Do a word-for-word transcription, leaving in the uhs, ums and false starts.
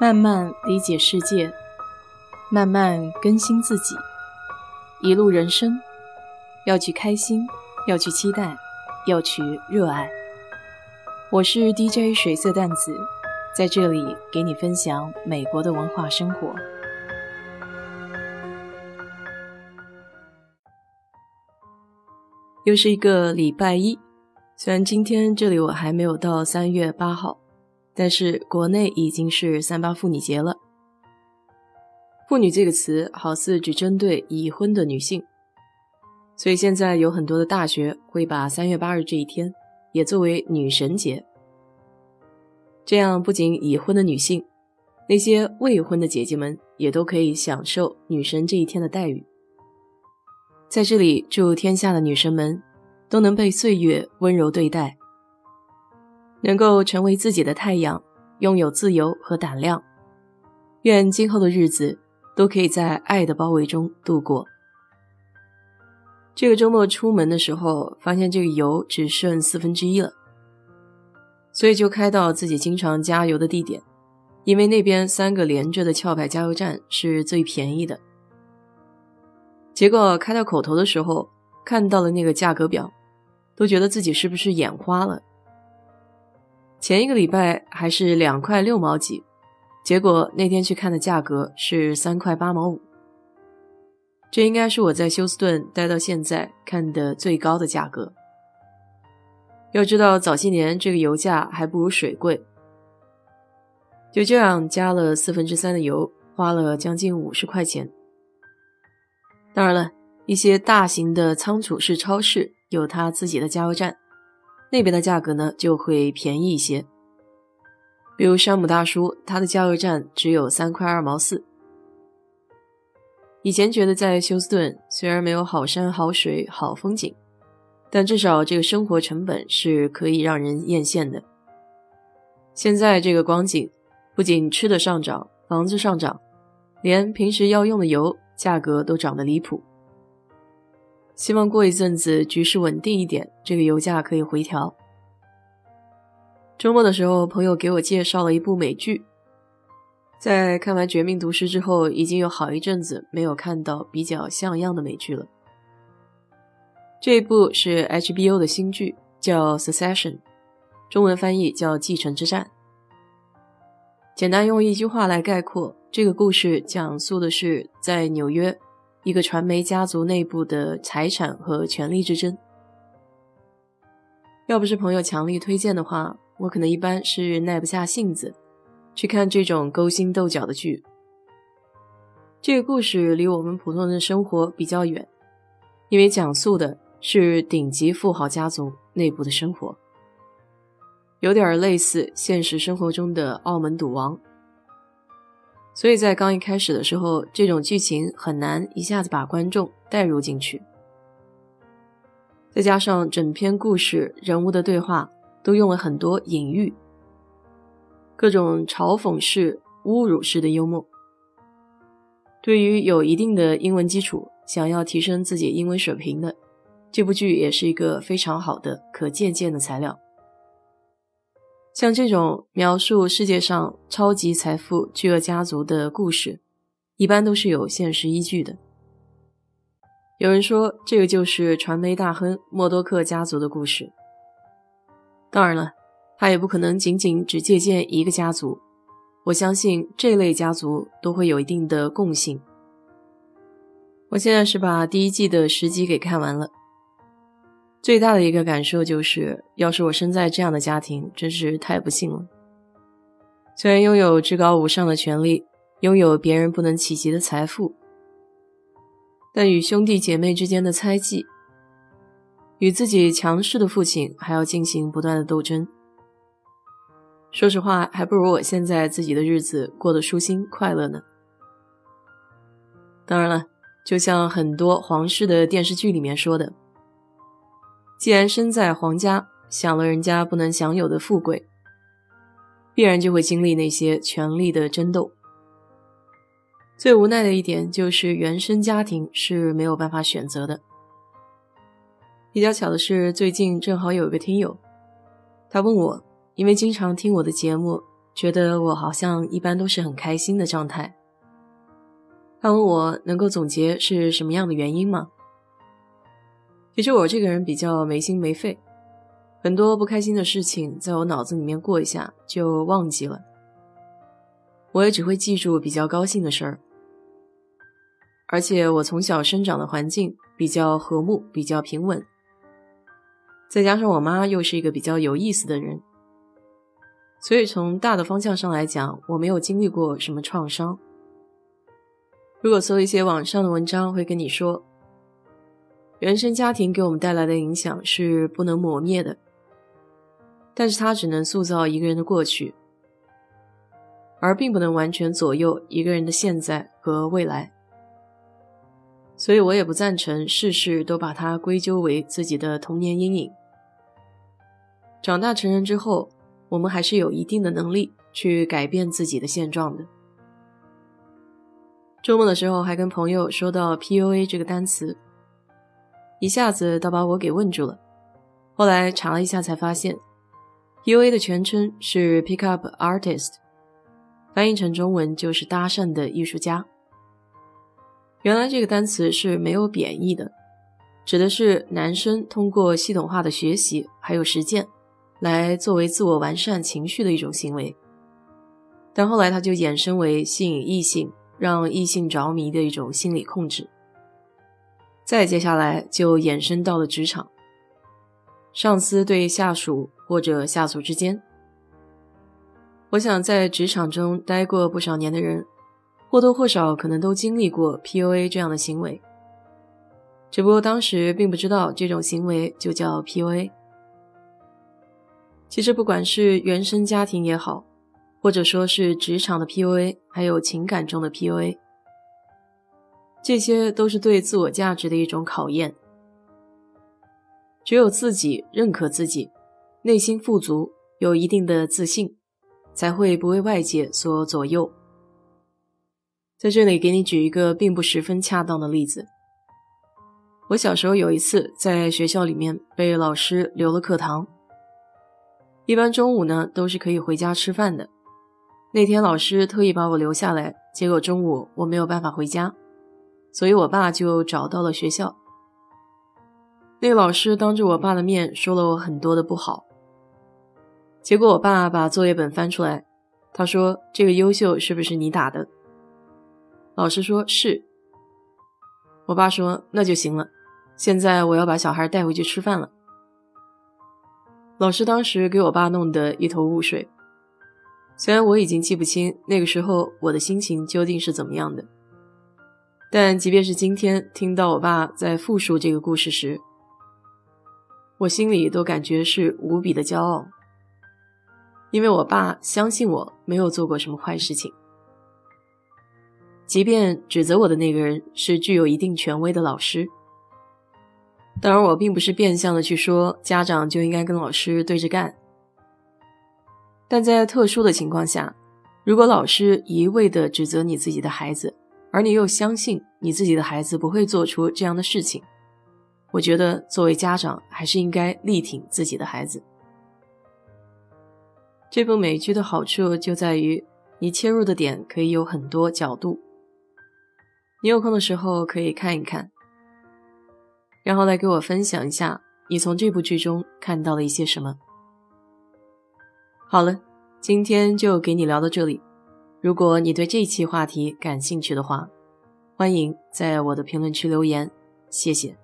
慢慢理解世界，慢慢更新自己，一路人生，要去开心，要去期待，要去热爱。我是 D J 水色淡子，在这里给你分享美国的文化生活。又是一个礼拜一，虽然今天这里我还没有到三月八号，但是国内已经是三八妇女节了。妇女这个词好似只针对已婚的女性，所以现在有很多的大学会把三月八日这一天也作为女神节。这样不仅已婚的女性，那些未婚的姐姐们也都可以享受女神这一天的待遇。在这里祝天下的女神们都能被岁月温柔对待，能够成为自己的太阳，拥有自由和胆量，愿今后的日子都可以在爱的包围中度过。这个周末出门的时候发现这个油只剩四分之一了，所以就开到自己经常加油的地点，因为那边三个连着的壳牌加油站是最便宜的。结果开到口头的时候看到了那个价格表，都觉得自己是不是眼花了。前一个礼拜还是两块六毛几，结果那天去看的价格是三块八毛五。这应该是我在休斯顿待到现在看的最高的价格。要知道早些年这个油价还不如水贵。就这样加了四分之三的油，花了将近五十块钱。当然了，一些大型的仓储式超市有它自己的加油站，那边的价格呢就会便宜一些。比如山姆大叔，他的加油站只有三块二毛四。以前觉得在休斯顿虽然没有好山好水好风景，但至少这个生活成本是可以让人艳羡的。现在这个光景，不仅吃的上涨，房子上涨，连平时要用的油价格都涨得离谱。希望过一阵子局势稳定一点，这个油价可以回调。周末的时候，朋友给我介绍了一部美剧，在看完《绝命毒师》之后，已经有好一阵子没有看到比较像样的美剧了。这一部是 H B O 的新剧，叫 Succession， 中文翻译叫《继承之战》。简单用一句话来概括，这个故事讲述的是在纽约一个传媒家族内部的财产和权力之争。要不是朋友强力推荐的话，我可能一般是耐不下性子去看这种勾心斗角的剧。这个故事离我们普通人的生活比较远，因为讲述的是顶级富豪家族内部的生活，有点类似现实生活中的澳门赌王。所以在刚一开始的时候，这种剧情很难一下子把观众带入进去。再加上整篇故事人物的对话都用了很多隐喻，各种嘲讽式、侮辱式的幽默。对于有一定的英文基础，想要提升自己英文水平的，这部剧也是一个非常好的可借鉴的材料。像这种描述世界上超级财富巨额家族的故事，一般都是有现实依据的。有人说这个就是传媒大亨默多克家族的故事。当然了，他也不可能仅仅只借鉴一个家族，我相信这类家族都会有一定的共性。我现在是把第一季的十集给看完了，最大的一个感受就是，要是我生在这样的家庭，真是太不幸了。虽然拥有至高无上的权利，拥有别人不能企及的财富，但与兄弟姐妹之间的猜忌，与自己强势的父亲还要进行不断的斗争。说实话，还不如我现在自己的日子过得舒心快乐呢。当然了，就像很多皇室的电视剧里面说的，既然身在皇家，享了人家不能享有的富贵，必然就会经历那些权力的争斗。最无奈的一点就是原生家庭是没有办法选择的。比较巧的是，最近正好有一个听友，他问我，因为经常听我的节目，觉得我好像一般都是很开心的状态。他问我能够总结是什么样的原因吗？其实我这个人比较没心没肺，很多不开心的事情在我脑子里面过一下就忘记了，我也只会记住比较高兴的事儿。而且我从小生长的环境比较和睦，比较平稳，再加上我妈又是一个比较有意思的人，所以从大的方向上来讲，我没有经历过什么创伤。如果搜一些网上的文章，会跟你说原生家庭给我们带来的影响是不能磨灭的，但是它只能塑造一个人的过去，而并不能完全左右一个人的现在和未来。所以我也不赞成事事都把它归咎为自己的童年阴影。长大成人之后，我们还是有一定的能力去改变自己的现状的。周末的时候还跟朋友说到 P U A 这个单词，一下子倒把我给问住了。后来查了一下才发现 P U A 的全称是 Pick Up Artist，翻译成中文就是搭讪的艺术家。原来这个单词是没有贬义的，指的是男生通过系统化的学习还有实践来作为自我完善情绪的一种行为，但后来它就衍生为吸引异性，让异性着迷的一种心理控制，再接下来就衍生到了职场，上司对下属或者下属之间。我想在职场中待过不少年的人，或多或少可能都经历过 P U A 这样的行为，只不过当时并不知道这种行为就叫 P U A。 其实不管是原生家庭也好，或者说是职场的 P U A， 还有情感中的 P U A， 这些都是对自我价值的一种考验。只有自己认可自己，内心富足，有一定的自信，才会不为外界所左右。在这里给你举一个并不十分恰当的例子。我小时候有一次在学校里面被老师留了课堂，一般中午呢都是可以回家吃饭的，那天老师特意把我留下来，结果中午我没有办法回家，所以我爸就找到了学校。那个老师当着我爸的面说了我很多的不好，结果我爸把作业本翻出来，他说这个优秀是不是你打的？老师说是。我爸说那就行了，现在我要把小孩带回去吃饭了。老师当时给我爸弄得一头雾水，虽然我已经记不清那个时候我的心情究竟是怎么样的，但即便是今天听到我爸在复述这个故事时，我心里都感觉是无比的骄傲，因为我爸相信我没有做过什么坏事情。即便指责我的那个人是具有一定权威的老师，当然我并不是变相的去说家长就应该跟老师对着干，但在特殊的情况下，如果老师一味的指责你自己的孩子，而你又相信你自己的孩子不会做出这样的事情，我觉得作为家长还是应该力挺自己的孩子。这部美剧的好处就在于你切入的点可以有很多角度，你有空的时候可以看一看，然后来给我分享一下你从这部剧中看到了一些什么。好了，今天就给你聊到这里，如果你对这一期话题感兴趣的话，欢迎在我的评论区留言，谢谢。